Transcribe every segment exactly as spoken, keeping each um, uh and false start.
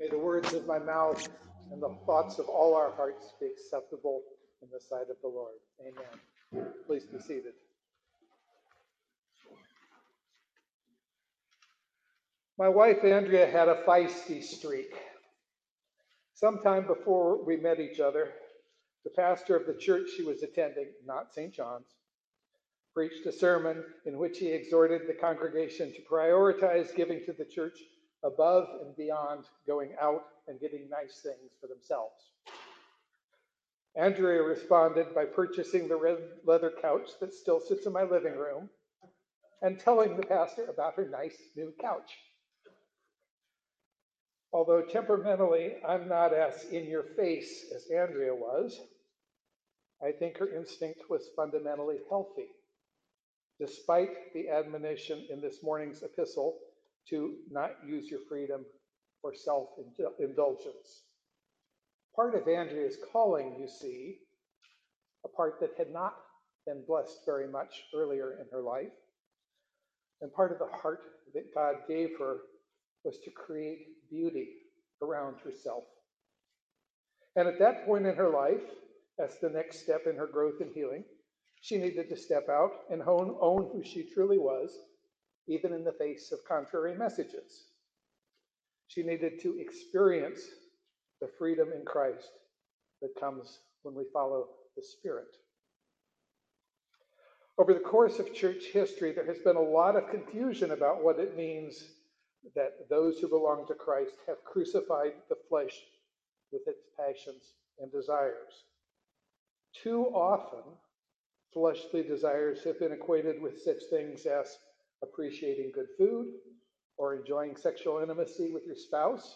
May the words of my mouth and the thoughts of all our hearts be acceptable in the sight of the Lord. Amen. Please be seated. My wife, Andrea, had a feisty streak. Sometime before we met each other, the pastor of the church she was attending, not Saint John's, preached a sermon in which he exhorted the congregation to prioritize giving to the church above and beyond going out and getting nice things for themselves. Andrea responded by purchasing the red leather couch that still sits in my living room and telling the pastor about her nice new couch. Although temperamentally I'm not as in your face as Andrea was, I think her instinct was fundamentally healthy, despite the admonition in this morning's epistle to not use your freedom for self-indulgence. Part of Andrea's calling, you see, a part that had not been blessed very much earlier in her life, and part of the heart that God gave her was to create beauty around herself. And at that point in her life, as the next step in her growth and healing, she needed to step out and own, own who she truly was, even in the face of contrary messages. She needed to experience the freedom in Christ that comes when we follow the Spirit. Over the course of church history, there has been a lot of confusion about what it means that those who belong to Christ have crucified the flesh with its passions and desires. Too often, fleshly desires have been equated with such things as appreciating good food or enjoying sexual intimacy with your spouse,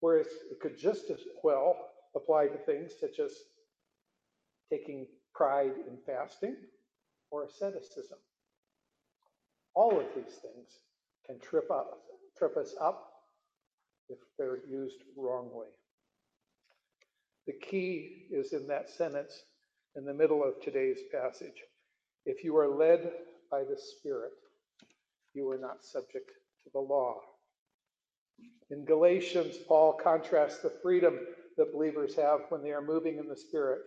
whereas it could just as well apply to things such as taking pride in fasting or asceticism. All of these things can trip up, trip us up if they're used wrongly. The key is in that sentence in the middle of today's passage. If you are led by the Spirit, you are not subject to the law. In Galatians, Paul contrasts the freedom that believers have when they are moving in the Spirit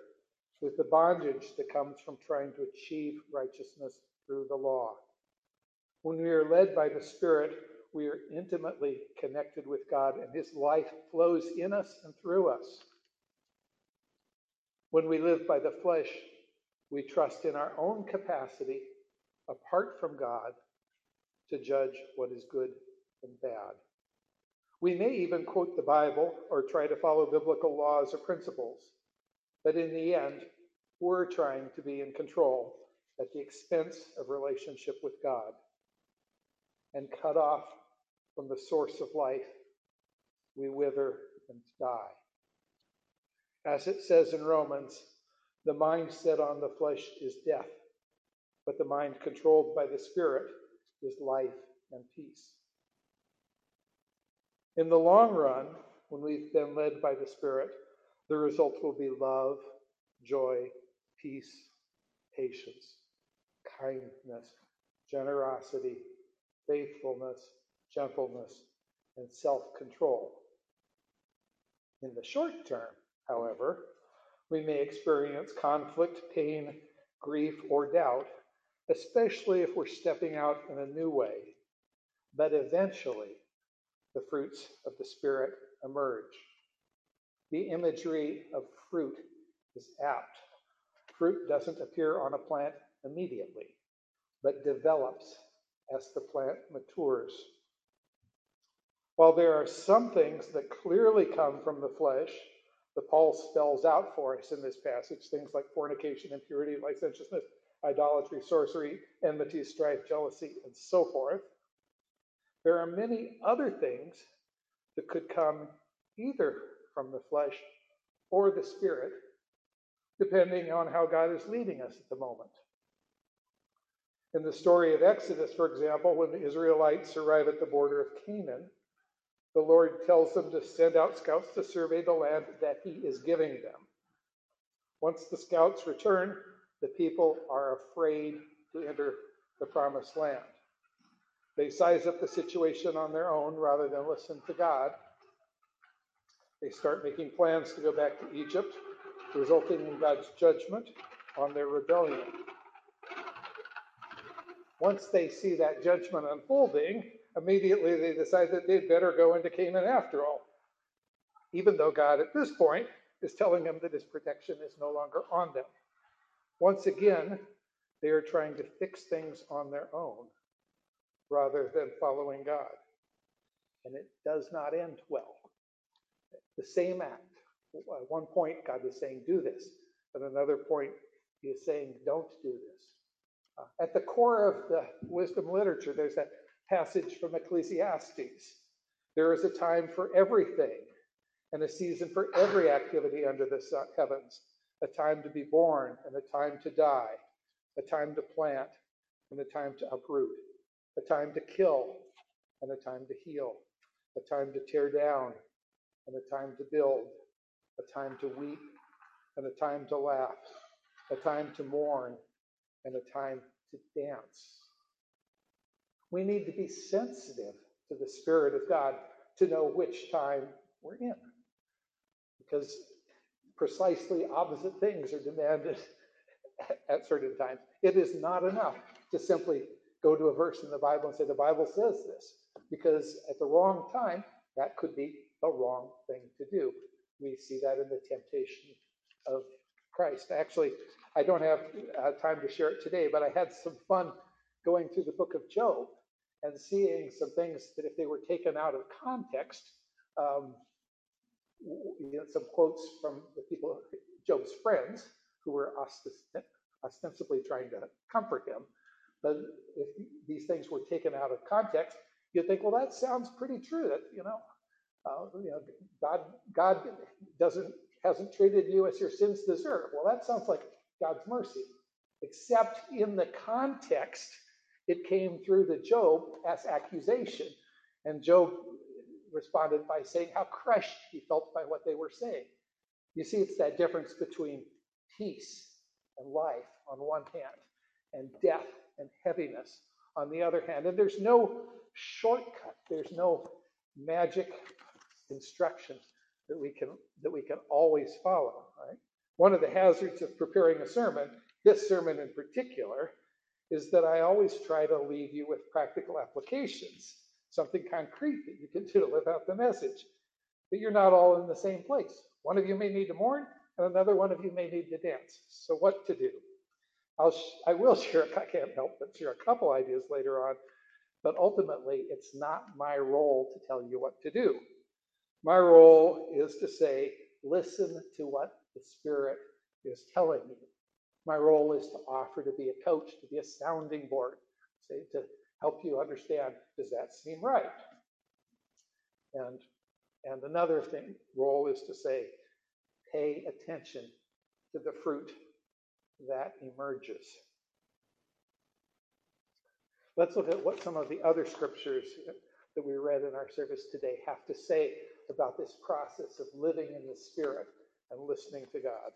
with the bondage that comes from trying to achieve righteousness through the law. When we are led by the Spirit, we are intimately connected with God, and His life flows in us and through us. When we live by the flesh, we trust in our own capacity, apart from God, to judge what is good and bad. We may even quote the Bible or try to follow biblical laws or principles, but in the end, we're trying to be in control at the expense of relationship with God. And cut off from the source of life, we wither and die. As it says in Romans, the mind set on the flesh is death, but the mind controlled by the Spirit is life and peace. In the long run, when we've been led by the Spirit, the result will be love, joy, peace, patience, kindness, generosity, faithfulness, gentleness, and self-control. In the short term, however, we may experience conflict, pain, grief, or doubt, especially if we're stepping out in a new way. But eventually, the fruits of the Spirit emerge. The imagery of fruit is apt. Fruit doesn't appear on a plant immediately, but develops as the plant matures. While there are some things that clearly come from the flesh that Paul spells out for us in this passage, things like fornication, impurity, licentiousness, idolatry, sorcery, enmity, strife, jealousy, and so forth, there are many other things that could come either from the flesh or the Spirit, depending on how God is leading us at the moment. In the story of Exodus, for example, when the Israelites arrive at the border of Canaan, the Lord tells them to send out scouts to survey the land that He is giving them. Once the scouts return, the people are afraid to enter the promised land. They size up the situation on their own rather than listen to God, They start making plans to go back to Egypt, resulting in God's judgment on their rebellion. Once they see that judgment unfolding, immediately they decide that they'd better go into Canaan after all, even though God at this point is telling them that his protection is no longer on them. Once again, they are trying to fix things on their own rather than following God. And it does not end well. The same act. At one point, God is saying, do this. At another point, he is saying, don't do this. Uh, at the core of the wisdom literature, there's that passage from Ecclesiastes. There is a time for everything and a season for every activity under the sun, heavens, a time to be born and a time to die, a time to plant and a time to uproot, a time to kill and a time to heal, a time to tear down and a time to build, a time to weep and a time to laugh, a time to mourn and a time to dance. We need to be sensitive to the Spirit of God to know which time we're in, because precisely opposite things are demanded at certain times. It is not enough to simply go to a verse in the Bible and say, the Bible says this, because at the wrong time, that could be the wrong thing to do. We see that in the temptation of Christ. Actually, I don't have uh, time to share it today, but I had some fun going through the book of Job and seeing some things that if they were taken out of context, um, you know, some quotes from the people, Job's friends, who were ostensibly trying to comfort him. But if these things were taken out of context, you'd think, well, that sounds pretty true. That, you know, uh, you know, God, God doesn't hasn't treated you as your sins deserve. Well, that sounds like God's mercy, except in the context, it came through to Job as accusation, and Job responded by saying how crushed he felt by what they were saying. You see, it's that difference between peace and life on one hand, and death and heaviness on the other hand. And there's no shortcut. There's no magic instruction that we can that we can always follow. Right? One of the hazards of preparing a sermon, this sermon in particular, is that I always try to leave you with practical applications, something concrete that you can do to live out the message. But you're not all in the same place. One of you may need to mourn, and another one of you may need to dance. So what to do? I'll sh- I will share, I can't help but share a couple ideas later on, but ultimately it's not my role to tell you what to do. My role is to say, listen to what the Spirit is telling you. My role is to offer to be a coach, to be a sounding board, say, to help you understand, does that seem right? And, and another thing, role is to say, pay attention to the fruit that emerges. Let's look at what some of the other scriptures that we read in our service today have to say about this process of living in the Spirit and listening to God.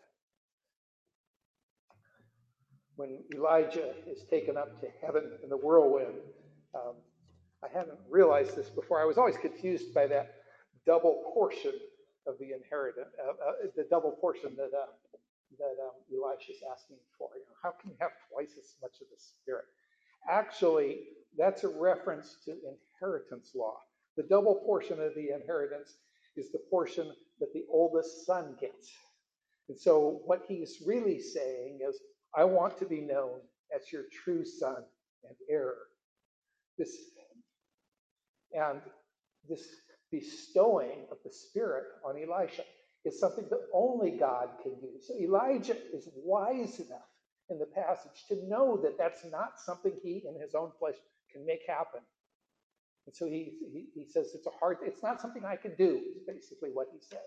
When Elijah is taken up to heaven in the whirlwind, um, I hadn't realized this before. I was always confused by that double portion of the inheritance, uh, uh, the double portion that uh, that um, Elisha is asking for. You know, how can you have twice as much of the Spirit? Actually, that's a reference to inheritance law. The double portion of the inheritance is the portion that the oldest son gets. And so what he's really saying is, I want to be known as your true son and heir. This, and this bestowing of the Spirit on Elisha is something that only God can do. So Elijah is wise enough in the passage to know that that's not something he in his own flesh can make happen. And so he, he, he says, it's a hard, it's not something I can do, is basically what he says.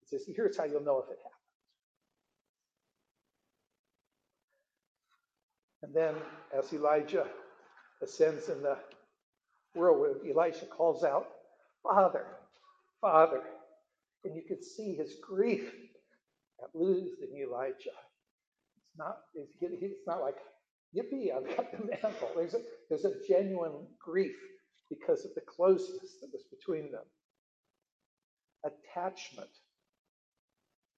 He says, here's how you'll know if it happens. And then as Elijah ascends in the whirlwind, Elisha calls out, Father, Father. And you can see his grief at losing Elijah. It's not, it's, it's not like, yippee, I've got the mantle. There's a, there's a genuine grief because of the closeness that was between them. A attachment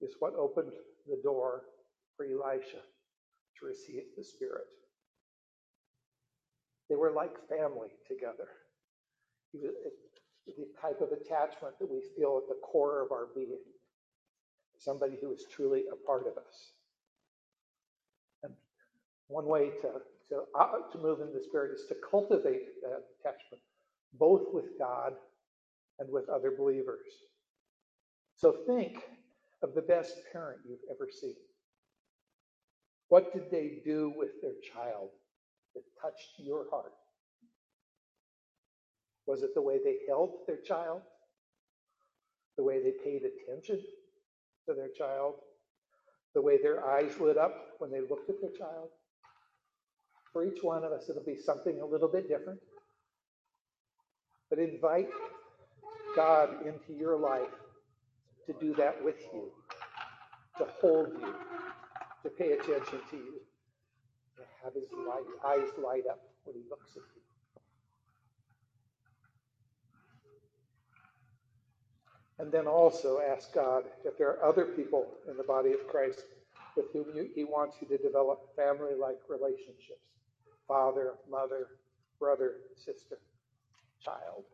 is what opened the door for Elisha to receive the Spirit. They were like family together. It was the type of attachment that we feel at the core of our being. Somebody who is truly a part of us. And one way to, to, uh, to move in the Spirit is to cultivate that attachment, both with God and with other believers. So think of the best parent you've ever seen. What did they do with their child that touched your heart? Was it the way they held their child? The way they paid attention to their child? The way their eyes lit up when they looked at their child? For each one of us, it'll be something a little bit different. But invite God into your life to do that with you, to hold you, to pay attention to you, to have his light, eyes light up when he looks at you. And then also ask God if there are other people in the body of Christ with whom you, he wants you to develop family-like relationships. Father, mother, brother, sister, child.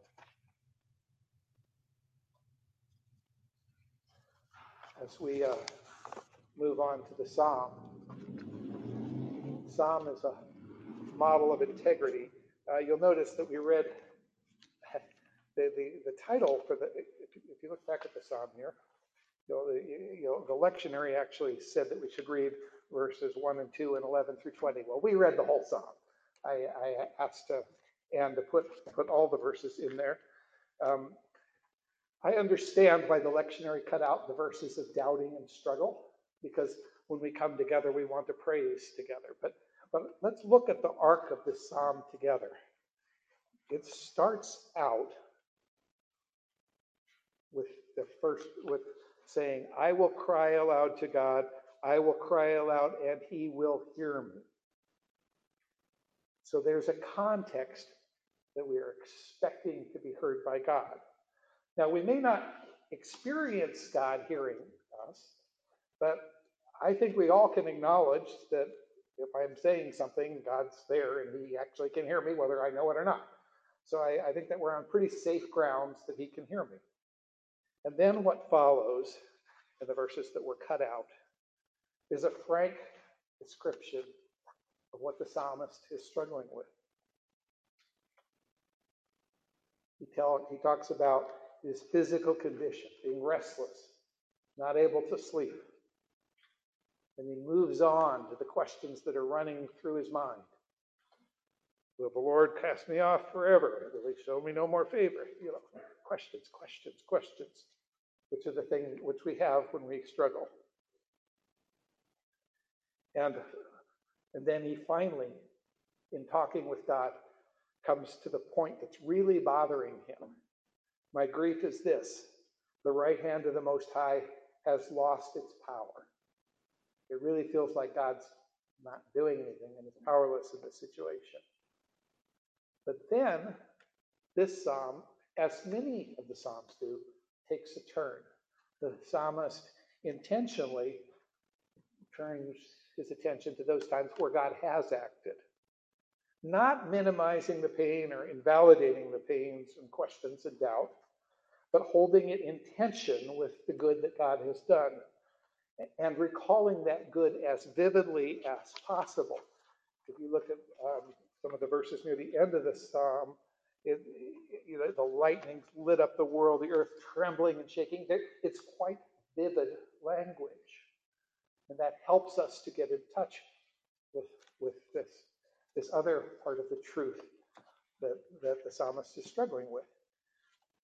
As we uh, move on to the Psalm. Psalm is a model of integrity. Uh, you'll notice that we read the, the, the title for the, if you look back at the Psalm here, you know, the, you know, the lectionary actually said that we should read verses one and two and eleven through twenty. Well, we read the whole Psalm. I, I asked to, and to put, put all the verses in there. Um, I understand why the lectionary cut out the verses of doubting and struggle, because when we come together, we want to praise together. But, but let's look at the arc of this psalm together. It starts out with the first, with saying, I will cry aloud to God, I will cry aloud, and he will hear me. So there's a context that we are expecting to be heard by God. Now, we may not experience God hearing us, but I think we all can acknowledge that if I'm saying something, God's there and he actually can hear me, whether I know it or not. So I, I think that we're on pretty safe grounds that he can hear me. And then what follows in the verses that were cut out is a frank description of what the psalmist is struggling with. He, tell, he talks about his physical condition, being restless, not able to sleep. And he moves on to the questions that are running through his mind. Will the Lord cast me off forever? Will he show me no more favor? You know, questions, questions, questions, which are the things which we have when we struggle. And, and then he finally, in talking with God, comes to the point that's really bothering him. My grief is this, the right hand of the Most High has lost its power. It really feels like God's not doing anything and is powerless in this situation. But then this psalm, as many of the psalms do, takes a turn. The psalmist intentionally turns his attention to those times where God has acted, not minimizing the pain or invalidating the pains and questions and doubt, but holding it in tension with the good that God has done and recalling that good as vividly as possible. If you look at um, some of the verses near the end of the psalm, it, it, you know, the lightning lit up the world, the earth trembling and shaking. It's quite vivid language. And that helps us to get in touch with, with this. this other part of the truth that, that the psalmist is struggling with.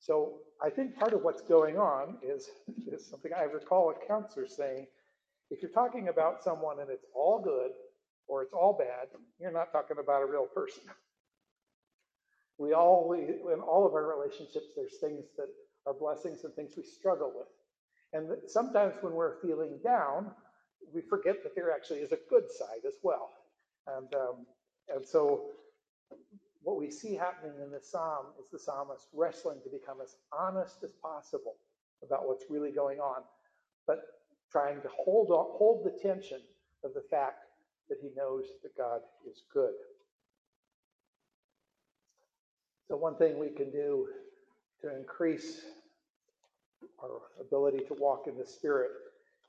So I think part of what's going on is, is something I recall a counselor saying, if you're talking about someone and it's all good or it's all bad, you're not talking about a real person. We all, we, in all of our relationships, there's things that are blessings and things we struggle with. And sometimes when we're feeling down, we forget that there actually is a good side as well. And, um, And so what we see happening in this psalm is the psalmist wrestling to become as honest as possible about what's really going on, but trying to hold on, hold the tension of the fact that he knows that God is good. So one thing we can do to increase our ability to walk in the Spirit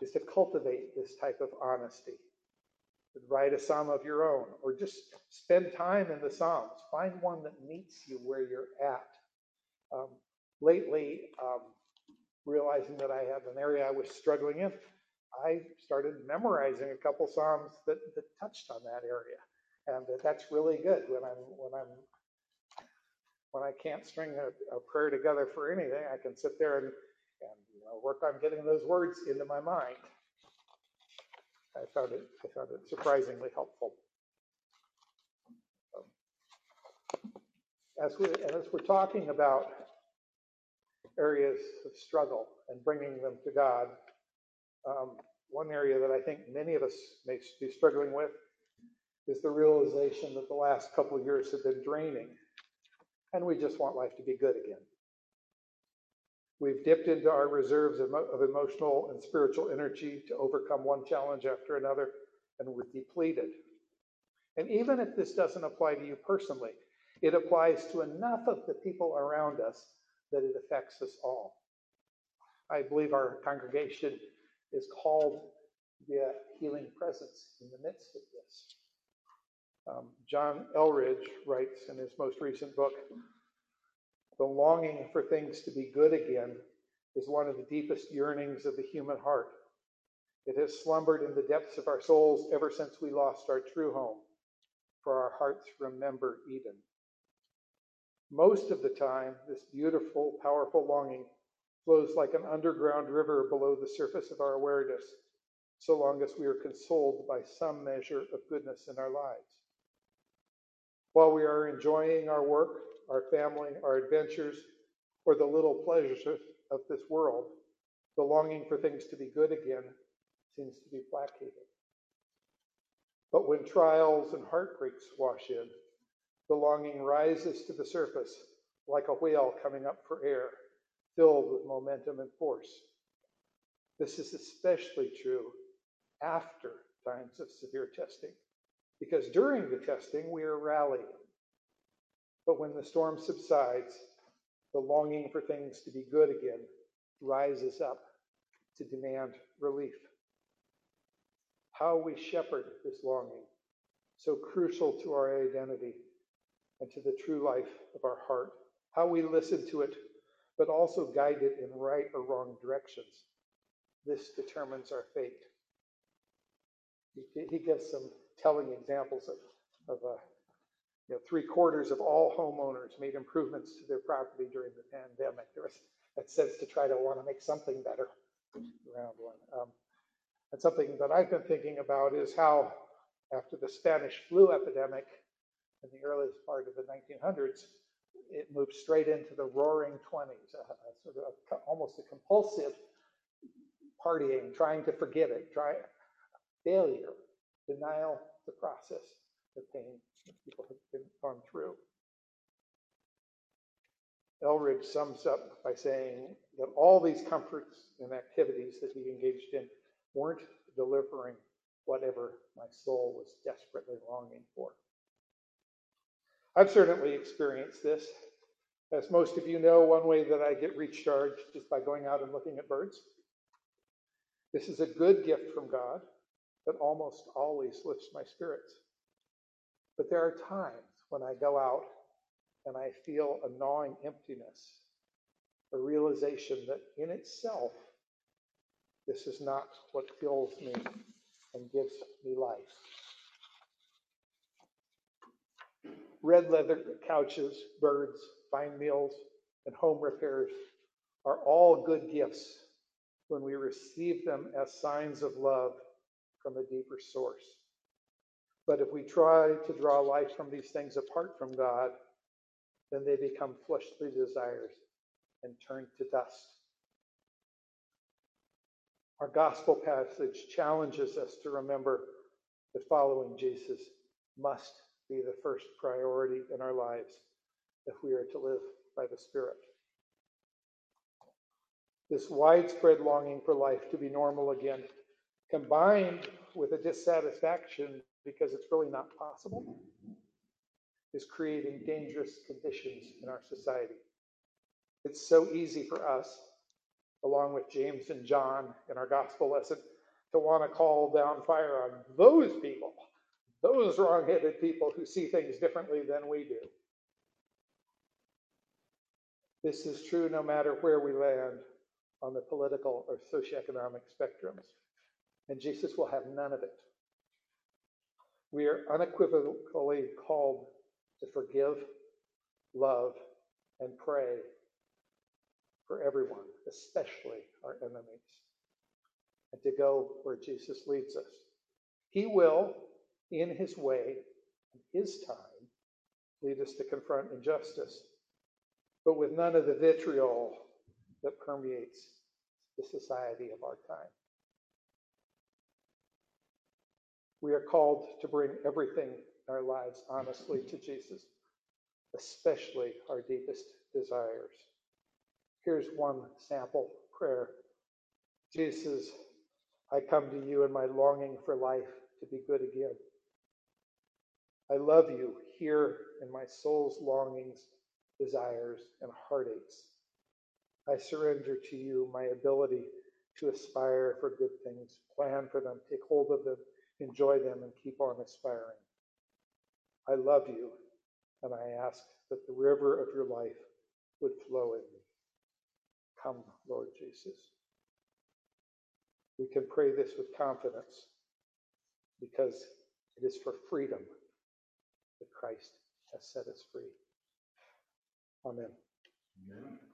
is to cultivate this type of honesty. Write a psalm of your own, or just spend time in the Psalms. Find one that meets you where you're at. Um, lately, um, realizing that I have an area I was struggling in, I started memorizing a couple Psalms that, that touched on that area, and that that's really good when I'm when I'm when I can't string a, a prayer together for anything. I can sit there and, and you know, work on getting those words into my mind. I found it. I found it surprisingly helpful. Um, as we and as we're talking about areas of struggle and bringing them to God, um, one area that I think many of us may be struggling with is the realization that the last couple of years have been draining, and we just want life to be good again. We've dipped into our reserves of emotional and spiritual energy to overcome one challenge after another, and we're depleted. And even if this doesn't apply to you personally, it applies to enough of the people around us that it affects us all. I believe our congregation is called the healing presence in the midst of this. Um, John Elridge writes in his most recent book, "The longing for things to be good again is one of the deepest yearnings of the human heart. It has slumbered in the depths of our souls ever since we lost our true home, for our hearts remember Eden. Most of the time, this beautiful, powerful longing flows like an underground river below the surface of our awareness, so long as we are consoled by some measure of goodness in our lives. While we are enjoying our work, our family, our adventures, or the little pleasures of this world, the longing for things to be good again seems to be placated. But when trials and heartbreaks wash in, the longing rises to the surface like a whale coming up for air, filled with momentum and force. This is especially true after times of severe testing, because during the testing, we are rallying. But when the storm subsides, the longing for things to be good again rises up to demand relief. How we shepherd this longing, so crucial to our identity and to the true life of our heart, how we listen to it, but also guide it in right or wrong directions. This determines our fate." He, he gives some telling examples of, of a You know, three quarters of all homeowners made improvements to their property during the pandemic. There was that sense to try to want to make something better around one. Um, and something that I've been thinking about is how, after the Spanish flu epidemic in the early part of the nineteen hundreds, it moved straight into the roaring twenties, a, a sort of a, almost a compulsive partying, trying to forget it, try failure, denial, the process, the pain that people have been gone through. Elridge sums up by saying that all these comforts and activities that he engaged in weren't delivering whatever my soul was desperately longing for. I've certainly experienced this. As most of you know, one way that I get recharged is by going out and looking at birds. This is a good gift from God that almost always lifts my spirits. But there are times when I go out and I feel a gnawing emptiness, a realization that in itself, this is not what fills me and gives me life. Red leather couches, birds, fine meals, and home repairs are all good gifts when we receive them as signs of love from a deeper source. But if we try to draw life from these things apart from God, then they become fleshly desires and turn to dust. Our gospel passage challenges us to remember that following Jesus must be the first priority in our lives if we are to live by the Spirit. This widespread longing for life to be normal again, combined with a dissatisfaction because it's really not possible, is creating dangerous conditions in our society. It's so easy for us, along with James and John in our gospel lesson, to want to call down fire on those people, those wrong-headed people who see things differently than we do. This is true no matter where we land on the political or socioeconomic spectrums. And Jesus will have none of it. We are unequivocally called to forgive, love, and pray for everyone, especially our enemies, and to go where Jesus leads us. He will, in his way, in his time, lead us to confront injustice, but with none of the vitriol that permeates the society of our time. We are called to bring everything in our lives honestly to Jesus, especially our deepest desires. Here's one sample prayer. Jesus, I come to you in my longing for life to be good again. I love you here in my soul's longings, desires, and heartaches. I surrender to you my ability to aspire for good things, plan for them, take hold of them, enjoy them, and keep on aspiring. I love you, and I ask that the river of your life would flow in me. Come, Lord Jesus. We can pray this with confidence because it is for freedom that Christ has set us free. Amen. Amen.